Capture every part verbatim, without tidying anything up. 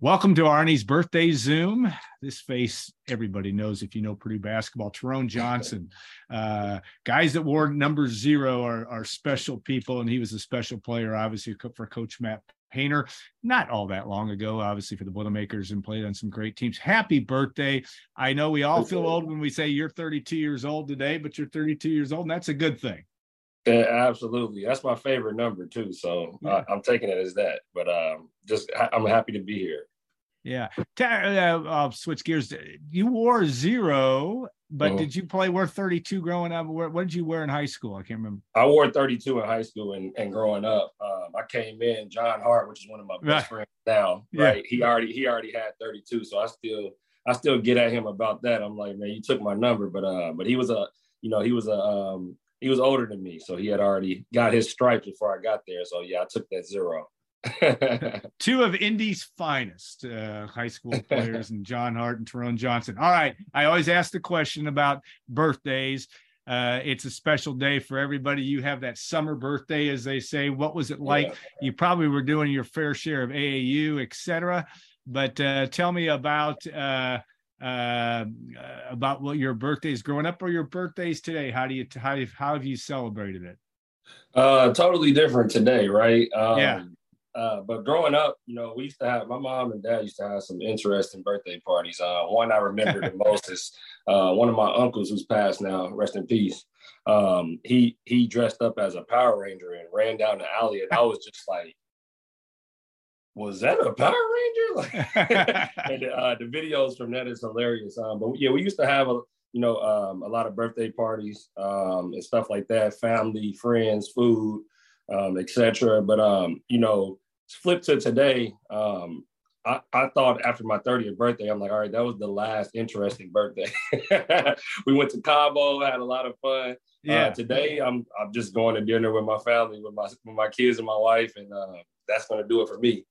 Welcome to Arnie's birthday Zoom. This face everybody knows if you know Purdue basketball. Terone Johnson. Uh, guys that wore number zero are, are special people, and he was a special player, obviously, for Coach Matt Painter. Not all that long ago, obviously, for the Boilermakers, and played on some great teams. Happy birthday. I know we all feel old when we say you're thirty-two years old today, but you're thirty-two years old, and that's a good thing. Yeah, absolutely. That's my favorite number, too. So yeah. I, I'm taking it as that. But um, just I'm happy to be here. Yeah. I'll switch gears. You wore zero, but mm-hmm. did you play wear thirty-two growing up? What did you wear in high school? I can't remember. I wore thirty-two in high school and, and growing up. Um, I came in, John Hart, which is one of my best right. friends now. Right. Yeah. He already he already had thirty-two. So I still I still get at him about that. I'm like, man, you took my number. But uh, but he was a, you know, he was a um, he was older than me, so he had already got his stripes before I got there. So, yeah, I took that zero. Two of Indy's finest uh, high school players, and John Hart and Terone Johnson. All right, I always ask the question about birthdays. Uh, it's a special day for everybody. You have that summer birthday, as they say. What was it like? Yeah. You probably were doing your fair share of A A U, et cetera. But uh, tell me about uh, – uh about what your birthdays growing up or your birthdays today. How do you how, how have you celebrated it? Uh totally different today, right? Um yeah. Uh but growing up, you know, we used to have, my mom and dad used to have some interesting birthday parties. Uh one I remember the most is uh one of my uncles who's passed now, rest in peace. Um he he dressed up as a Power Ranger and ran down the alley, and I was just like, was that a Power Ranger? Like, and uh, the videos from that is hilarious. Um, but yeah, we used to have a you know um, a lot of birthday parties um, and stuff like that. Family, friends, food, um, et cetera. But um, you know, flip to today. Um, I, I thought after my thirtieth birthday, I'm like, all right, that was the last interesting birthday. We went to Cabo, had a lot of fun. Yeah. Uh, today, I'm I'm just going to dinner with my family, with my with my kids and my wife, and uh, that's going to do it for me.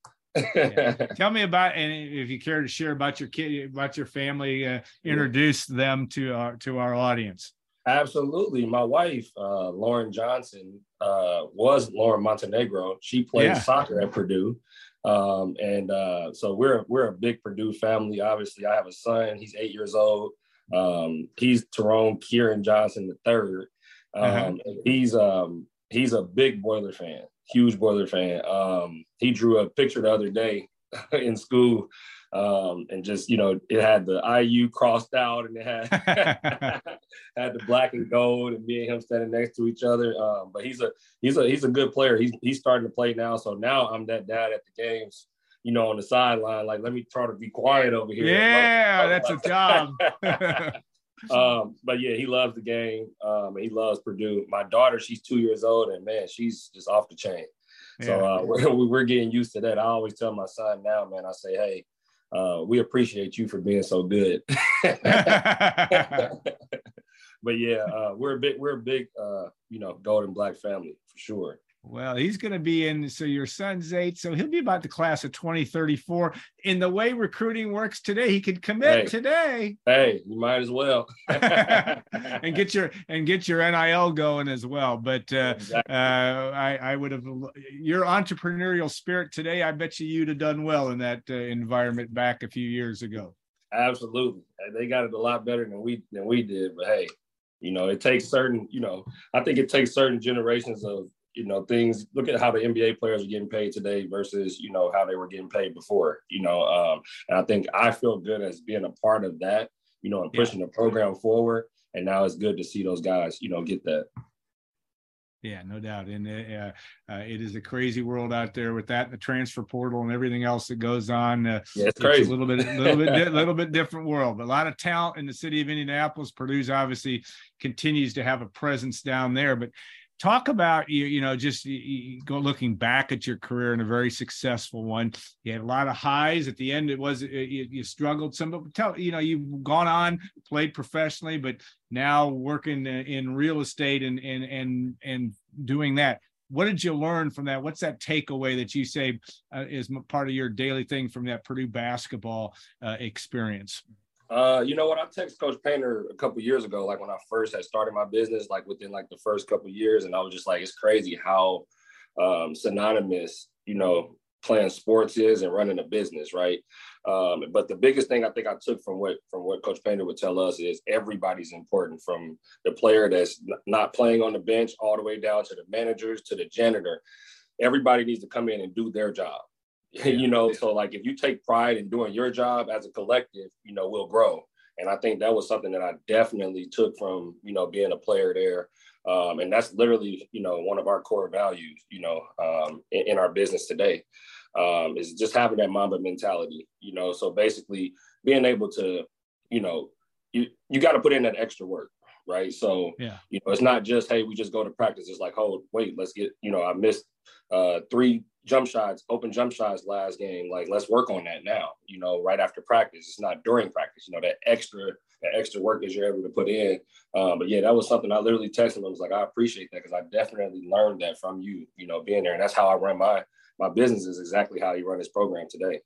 Yeah. Tell me about, and if you care to share about your kid, about your family, uh, introduce them to our to our audience. Absolutely. My wife, uh, Lauren Johnson, uh, was Lauren Montenegro. She played yeah. soccer at Purdue, um, and uh, so we're we're a big Purdue family. Obviously, I have a son. He's eight years old. Um, he's Terone Kieran Johnson the third. Um, uh-huh. He's um, he's a big Boiler fan. Huge Boiler fan. Um, he drew a picture the other day in school, um, and just, you know, it had the I U crossed out, and it had had the black and gold, and me and him standing next to each other. Um, but he's a he's a he's a good player. He's he's starting to play now. So now I'm that dad at the games, you know, on the sideline, like, let me try to be quiet over here. Yeah, that's a job. Um, but yeah, he loves the game. Um, he loves Purdue. My daughter, she's two years old, and man, she's just off the chain. Yeah. So uh, we're, we're getting used to that. I always tell my son now, man, I say, hey, uh, we appreciate you for being so good. But yeah, uh, we're a big, we're a big, uh, you know, golden black family for sure. Well, he's going to be in, so your son's eight, so he'll be about the class of twenty thirty-four. In the way recruiting works today, he could commit hey, today. Hey, you might as well. and get your and get your N I L going as well. But uh, exactly. uh, I, I would have, your entrepreneurial spirit today, I bet you you'd have done well in that uh, environment back a few years ago. Absolutely. They got it a lot better than we than we did. But hey, you know, it takes certain, you know, I think it takes certain generations of, you know, things. Look at how the N B A players are getting paid today versus, you know, how they were getting paid before, you know. Um, and I think I feel good as being a part of that, you know, and pushing yeah. the program forward. And now it's good to see those guys, you know, get that. Yeah, no doubt. And uh, uh, it is a crazy world out there with that, the transfer portal and everything else that goes on. Uh, yeah, it's crazy. It's a little bit, a little bit, di- little bit different world, but a lot of talent in the city of Indianapolis. Purdue's obviously continues to have a presence down there, but talk about, you, you know, just you, you go looking back at your career, and a very successful one. You had a lot of highs at the end. It was, you, you struggled some, but tell, you know, you've gone on, played professionally, but now working in real estate and, and, and, and doing that. What did you learn from that? What's that takeaway that you say uh, is part of your daily thing from that Purdue basketball uh, experience? Uh, you know what? I texted Coach Painter a couple years ago, like when I first had started my business, like within like the first couple years, and I was just like, it's crazy how um, synonymous, you know, playing sports is and running a business, right? Um, but the biggest thing I think I took from what from what Coach Painter would tell us is everybody's important, from the player that's not playing on the bench all the way down to the managers, to the janitor. Everybody needs to come in and do their job. Yeah. You know, so like if you take pride in doing your job as a collective, you know, we'll grow. And I think that was something that I definitely took from, you know, being a player there. Um, and that's literally, you know, one of our core values, you know, um, in, in our business today, um, is just having that Mamba mentality, you know. So basically being able to, you know, you, you got to put in that extra work. Right. So, yeah. you know, it's not just, hey, we just go to practice. It's like, oh, wait, let's get, you know, I missed uh, three jump shots, open jump shots last game. Like, let's work on that now, you know, right after practice. It's not during practice, you know, that extra, that extra work that you're able to put in. Um, but yeah, that was something I literally texted him. I was like, I appreciate that, because I definitely learned that from you, you know, being there. And that's how I run my, my business, is exactly how you run this program today.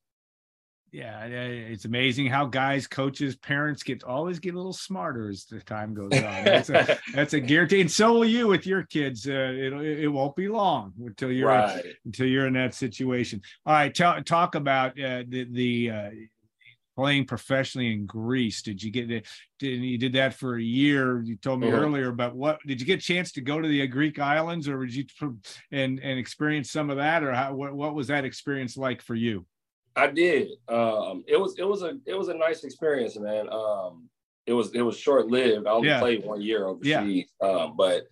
Yeah, it's amazing how guys, coaches, parents get always get a little smarter as the time goes on. That's a, that's a guarantee, and so will you with your kids. Uh, it it won't be long until you're right. until you're in that situation. All right, t- talk about uh, the the uh, playing professionally in Greece. Did you get it? Did, you did that for a year? You told me mm-hmm. earlier, but what did you get a chance to go to the Greek islands, or did you and and experience some of that, or how, what what was that experience like for you? I did. Um, it was it was a it was a nice experience, man. Um, it was it was short lived. I only yeah. played one year overseas, yeah. um, but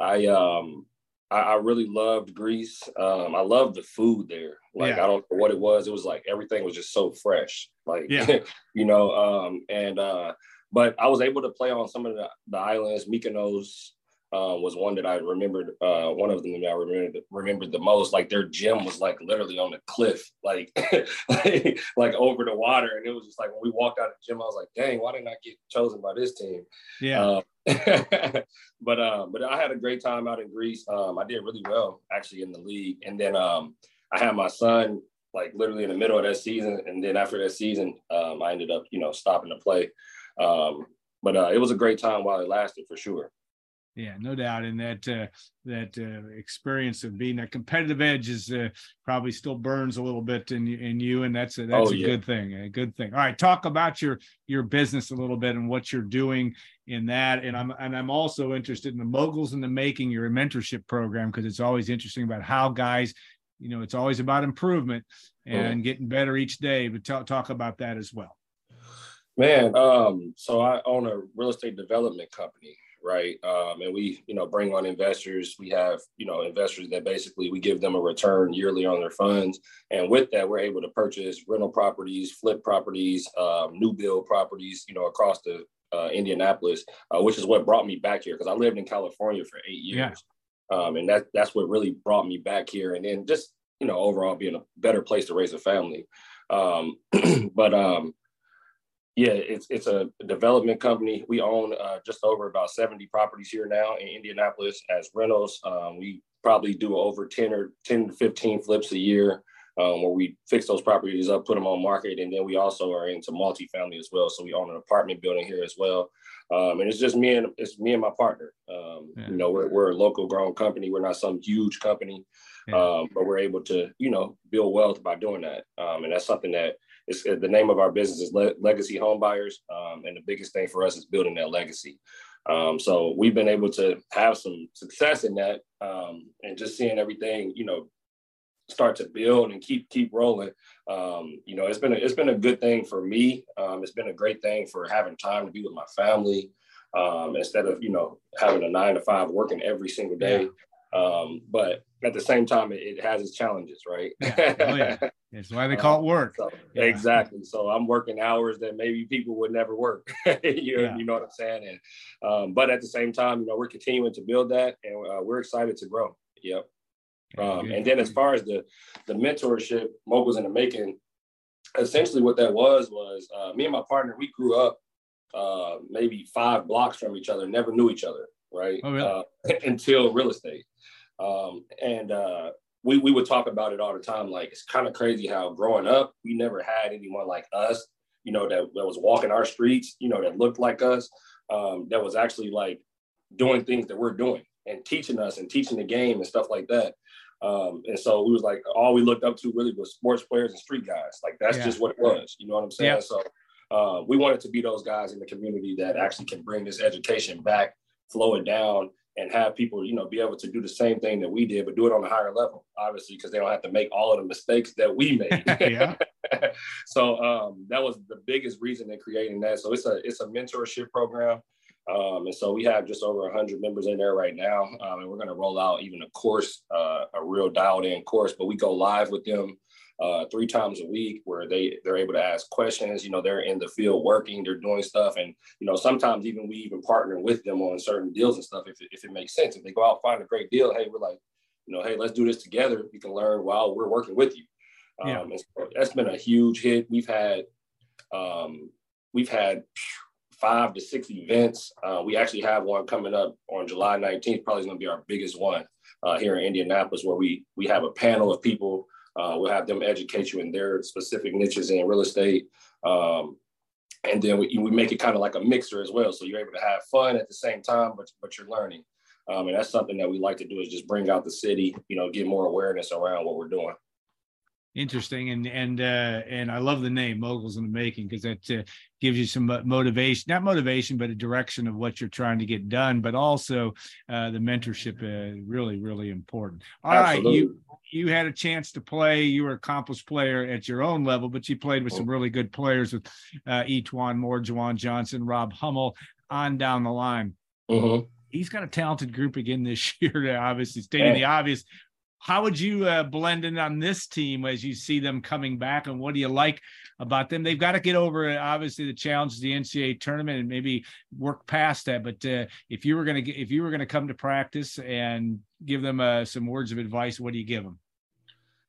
I um I, I really loved Greece. Um, I loved the food there. Like yeah. I don't know what it was. It was like everything was just so fresh. Like yeah. you know. Um, and uh, but I was able to play on some of the, the islands. Mykonos uh, was one that I remembered. Uh, one of them that I remembered remembered the most. Like their gym was like literally on a cliff, like, like like over the water, and it was just like when we walked out of the gym, I was like, "Dang, why didn't I get chosen by this team?" Yeah. Um, but um, but I had a great time out in Greece. Um, I did really well actually in the league, and then um, I had my son like literally in the middle of that season, and then after that season, um, I ended up you know stopping to play. Um, but uh, it was a great time while it lasted, for sure. Yeah, no doubt. And that uh, that uh, experience of being a competitive edge is uh, probably still burns a little bit in in you, and that's a, that's oh, a yeah. good thing. A good thing. All right, talk about your your business a little bit and what you're doing in that. And I'm and I'm also interested in the Moguls in the Making, your mentorship program, because it's always interesting about how guys, you know, it's always about improvement and oh. getting better each day. But talk talk about that as well. Man, um, so I own a real estate development company. Right. Um, and we, you know, bring on investors. We have, you know, investors that basically we give them a return yearly on their funds. And with that, we're able to purchase rental properties, flip properties, um, new build properties, you know, across the uh, Indianapolis, uh, which is what brought me back here, because I lived in California for eight years. Yeah. Um, and that, that's what really brought me back here. And then just, you know, overall being a better place to raise a family. Um, but um Yeah, it's it's a development company. We own uh, just over about seventy properties here now in Indianapolis as rentals. Um, we probably do over ten or ten to fifteen flips a year, um, where we fix those properties up, put them on market, and then we also are into multifamily as well. So we own an apartment building here as well, um, and it's just me and it's me and my partner. Um, yeah. You know, we're we're a local grown company. We're not some huge company, yeah. um, but we're able to you know build wealth by doing that, um, and that's something that. It's, the name of our business is Le- Legacy Home Buyers, um, and the biggest thing for us is building that legacy. Um, so we've been able to have some success in that, um, and just seeing everything, you know, start to build and keep keep rolling. Um, you know, it's been a, it's been a good thing for me. Um, it's been a great thing for having time to be with my family, um, instead of you know having a nine to five working every single day. Yeah. Um, but at the same time, it, it has its challenges, right? Yeah, oh yeah. That's why they call it work. Um, so, yeah. Exactly. So I'm working hours that maybe people would never work. you, yeah. you know what I'm saying? And, um, but at the same time, you know, we're continuing to build that, and uh, we're excited to grow. Yep. Um, and then as far as the, the mentorship, Moguls in the Making, essentially what that was, was uh, me and my partner, we grew up uh, maybe five blocks from each other, never knew each other, right? Oh, really? uh, until real estate. Um, and, uh, we, we would talk about it all the time. Like, it's kind of crazy how growing up, we never had anyone like us, you know, that, that was walking our streets, you know, that looked like us, um, that was actually like doing things that we're doing and teaching us and teaching the game and stuff like that. Um, and so we was like, all we looked up to really was sports players and street guys. Like, that's yeah. just what it was. You know what I'm saying? Yeah. So uh, we wanted to be those guys in the community that actually can bring this education back, flow it down, and have people, you know, be able to do the same thing that we did, but do it on a higher level, obviously, because they don't have to make all of the mistakes that we made. yeah. So um, that was the biggest reason in creating that. So it's a it's a mentorship program. Um, and so we have just over one hundred members in there right now, um, and we're going to roll out even a course, uh, a real dialed-in course. But we go live with them uh, three times a week, where they they're able to ask questions. You know, they're in the field working, they're doing stuff, and you know, sometimes even we even partner with them on certain deals and stuff if if it makes sense. If they go out and find a great deal, hey, we're like, you know, hey, let's do this together. You can learn while we're working with you. Um, yeah. And so that's been a huge hit. We've had um, we've had. five to six events. Uh, we actually have one coming up on July nineteenth, probably going to be our biggest one uh, here in Indianapolis, where we we have a panel of people. Uh, we'll have them educate you in their specific niches in real estate. Um, and then we, we make it kind of like a mixer as well. So you're able to have fun at the same time, but, but you're learning. Um, and that's something that we like to do, is just bring out the city, you know, get more awareness around what we're doing. Interesting. And, and, uh, and I love the name Moguls in the Making, because that uh, gives you some motivation, not motivation, but a direction of what you're trying to get done, but also uh, the mentorship is really, really important. All Absolutely. Right. You, you had a chance to play, you were an accomplished player at your own level, but you played with some really good players with uh, Etwan Moore, Juwan Johnson, Rob Hummel, on down the line. Mm-hmm. He's got a talented group again this year to obviously stating yeah. the obvious. How would you uh, blend in on this team as you see them coming back, and what do you like about them? They've got to get over, obviously, the challenge of the N C double A tournament and maybe work past that. But uh, if you were going to if you were going to come to practice and give them uh, some words of advice, what do you give them?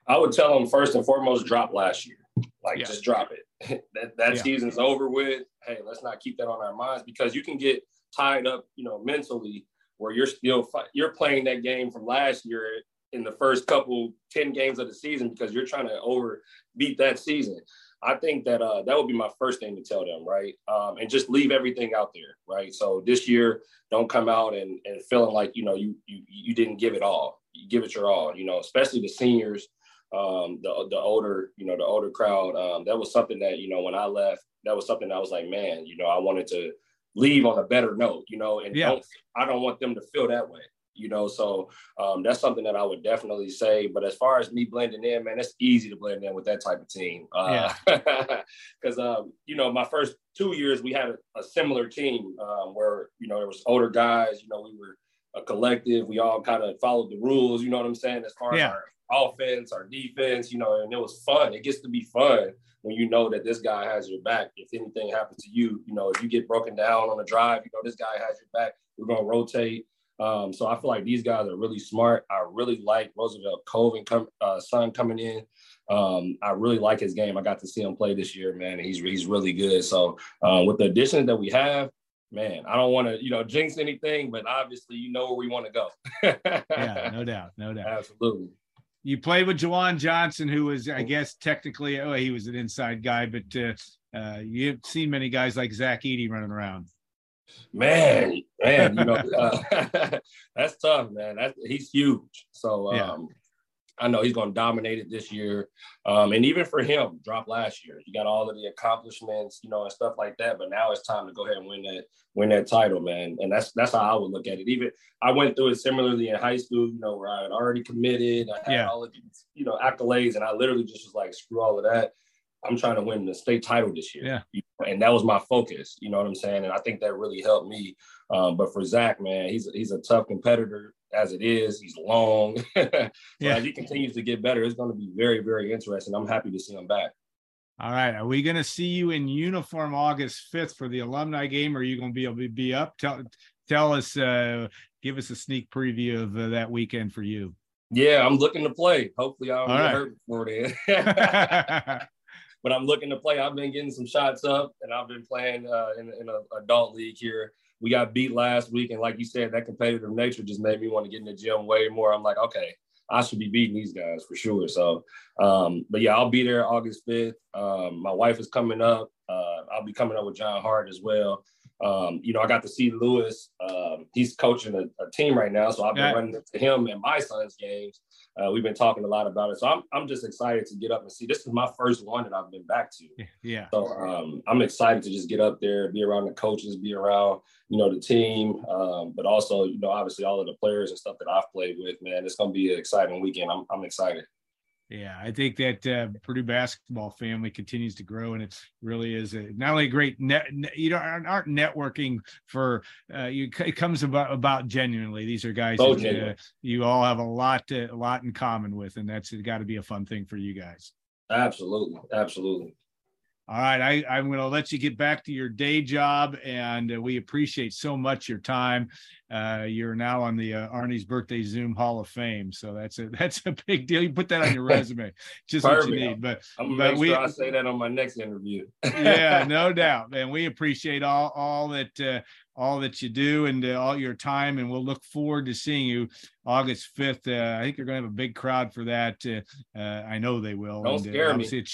I would tell them, first and foremost, drop last year. Like, yeah. just drop it. that that yeah. season's over with. Hey, let's not keep that on our minds, because you can get tied up, you know, mentally, where you're still fi- you're playing that game from last year in the first couple ten games of the season, because you're trying to over beat that season. I think that uh, that would be my first thing to tell them, right? Um, and just leave everything out there, right? So this year, don't come out and, and feeling like, you know, you, you you didn't give it all. You give it your all, you know, especially the seniors, um, the the older, you know, the older crowd. Um, that was something that, you know, when I left, that was something that I was like, man, you know, I wanted to leave on a better note, you know, and yeah. don't, I don't want them to feel that way. You know, so um, that's something that I would definitely say. But as far as me blending in, man, it's easy to blend in with that type of team. Uh, yeah. Because, um, you know, my first two years, we had a, a similar team um, where, you know, there was older guys. You know, we were a collective. We all kind of followed the rules, you know what I'm saying, as far yeah. as our offense, our defense, you know, and it was fun. It gets to be fun when you know that this guy has your back. If anything happens to you, you know, if you get broken down on a drive, you know, this guy has your back. We're going to rotate. Um, so I feel like these guys are really smart. I really like Roosevelt Colvin, com- uh, son coming in. Um, I really like his game. I got to see him play this year, man. He's he's really good. So uh, with the additions that we have, man, I don't want to, you know, jinx anything, but obviously you know where we want to go. yeah, no doubt, no doubt. Absolutely. You played with Juwan Johnson, who was, I guess, technically, oh, he was an inside guy, but uh, uh, you've seen many guys like Zach Edey running around. Man, man, you know, uh, that's tough, man. That's, he's huge. So um, yeah. I know he's going to dominate it this year. Um, and even for him, drop last year. He got all of the accomplishments, you know, and stuff like that. But now it's time to go ahead and win that win that title, man. And that's that's how I would look at it. Even I went through it similarly in high school, you know, where I had already committed. I had yeah. all of these, you know, accolades. And I literally just was like, screw all of that. I'm trying to win the state title this year. Yeah. And that was my focus. You know what I'm saying? And I think that really helped me. Um, but for Zach, man, he's, he's a tough competitor as it is. He's long. so yeah. As he continues to get better, it's going to be very, very interesting. I'm happy to see him back. All right. Are we going to see you in uniform August fifth for the alumni game? Or are you going to be able to be up? Tell, tell us, uh, give us a sneak preview of uh, that weekend for you. Yeah, I'm looking to play. Hopefully I don't get hurt before then. But I'm looking to play. I've been getting some shots up, and I've been playing uh, in, in an adult league here. We got beat last week, and like you said, that competitive nature just made me want to get in the gym way more. I'm like, okay, I should be beating these guys for sure. So, um, but yeah, I'll be there August fifth. Um, my wife is coming up. Uh, I'll be coming up with John Hart as well. Um, you know, I got to see Lewis. Um, he's coaching a, a team right now, so I've been yeah. running to him and my son's games. Uh, we've been talking a lot about it. So I'm I'm just excited to get up and see. This is my first one that I've been back to. Yeah. So um, I'm excited to just get up there, be around the coaches, be around, you know, the team, um, but also, you know, obviously all of the players and stuff that I've played with, man. It's going to be an exciting weekend. I'm I'm excited. Yeah, I think that uh, Purdue basketball family continues to grow, and it really is a, not only a great net, you know, aren't networking for uh, you. It comes about about genuinely. These are guys so that, uh, you all have a lot to, a lot in common with, and that's got to be a fun thing for you guys. Absolutely, absolutely. All right, I, I'm going to let you get back to your day job, and uh, we appreciate so much your time. Uh, you're now on the uh, Arnie's Birthday Zoom Hall of Fame, so that's a that's a big deal. You put that on your resume, just what you need. But I'm going to make we, sure I say that on my next interview. Yeah, no doubt, man. We appreciate all all that uh, all that you do and uh, all your time, and we'll look forward to seeing you August fifth. Uh, I think you're going to have a big crowd for that. Uh, uh, I know they will. Don't and, scare uh, me.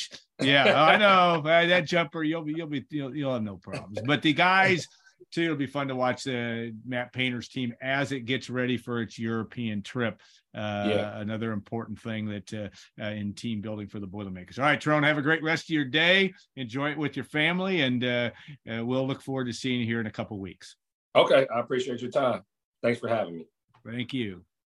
Yeah, I know that jumper. You'll be, you'll be, you'll, you'll have no problems. But the guys too, it'll be fun to watch the Matt Painter's team as it gets ready for its European trip. Uh, yeah. Another important thing that uh, uh, in team building for the Boilermakers. All right, Terone, have a great rest of your day. Enjoy it with your family, and uh, uh, we'll look forward to seeing you here in a couple weeks. Okay, I appreciate your time. Thanks for having me. Thank you.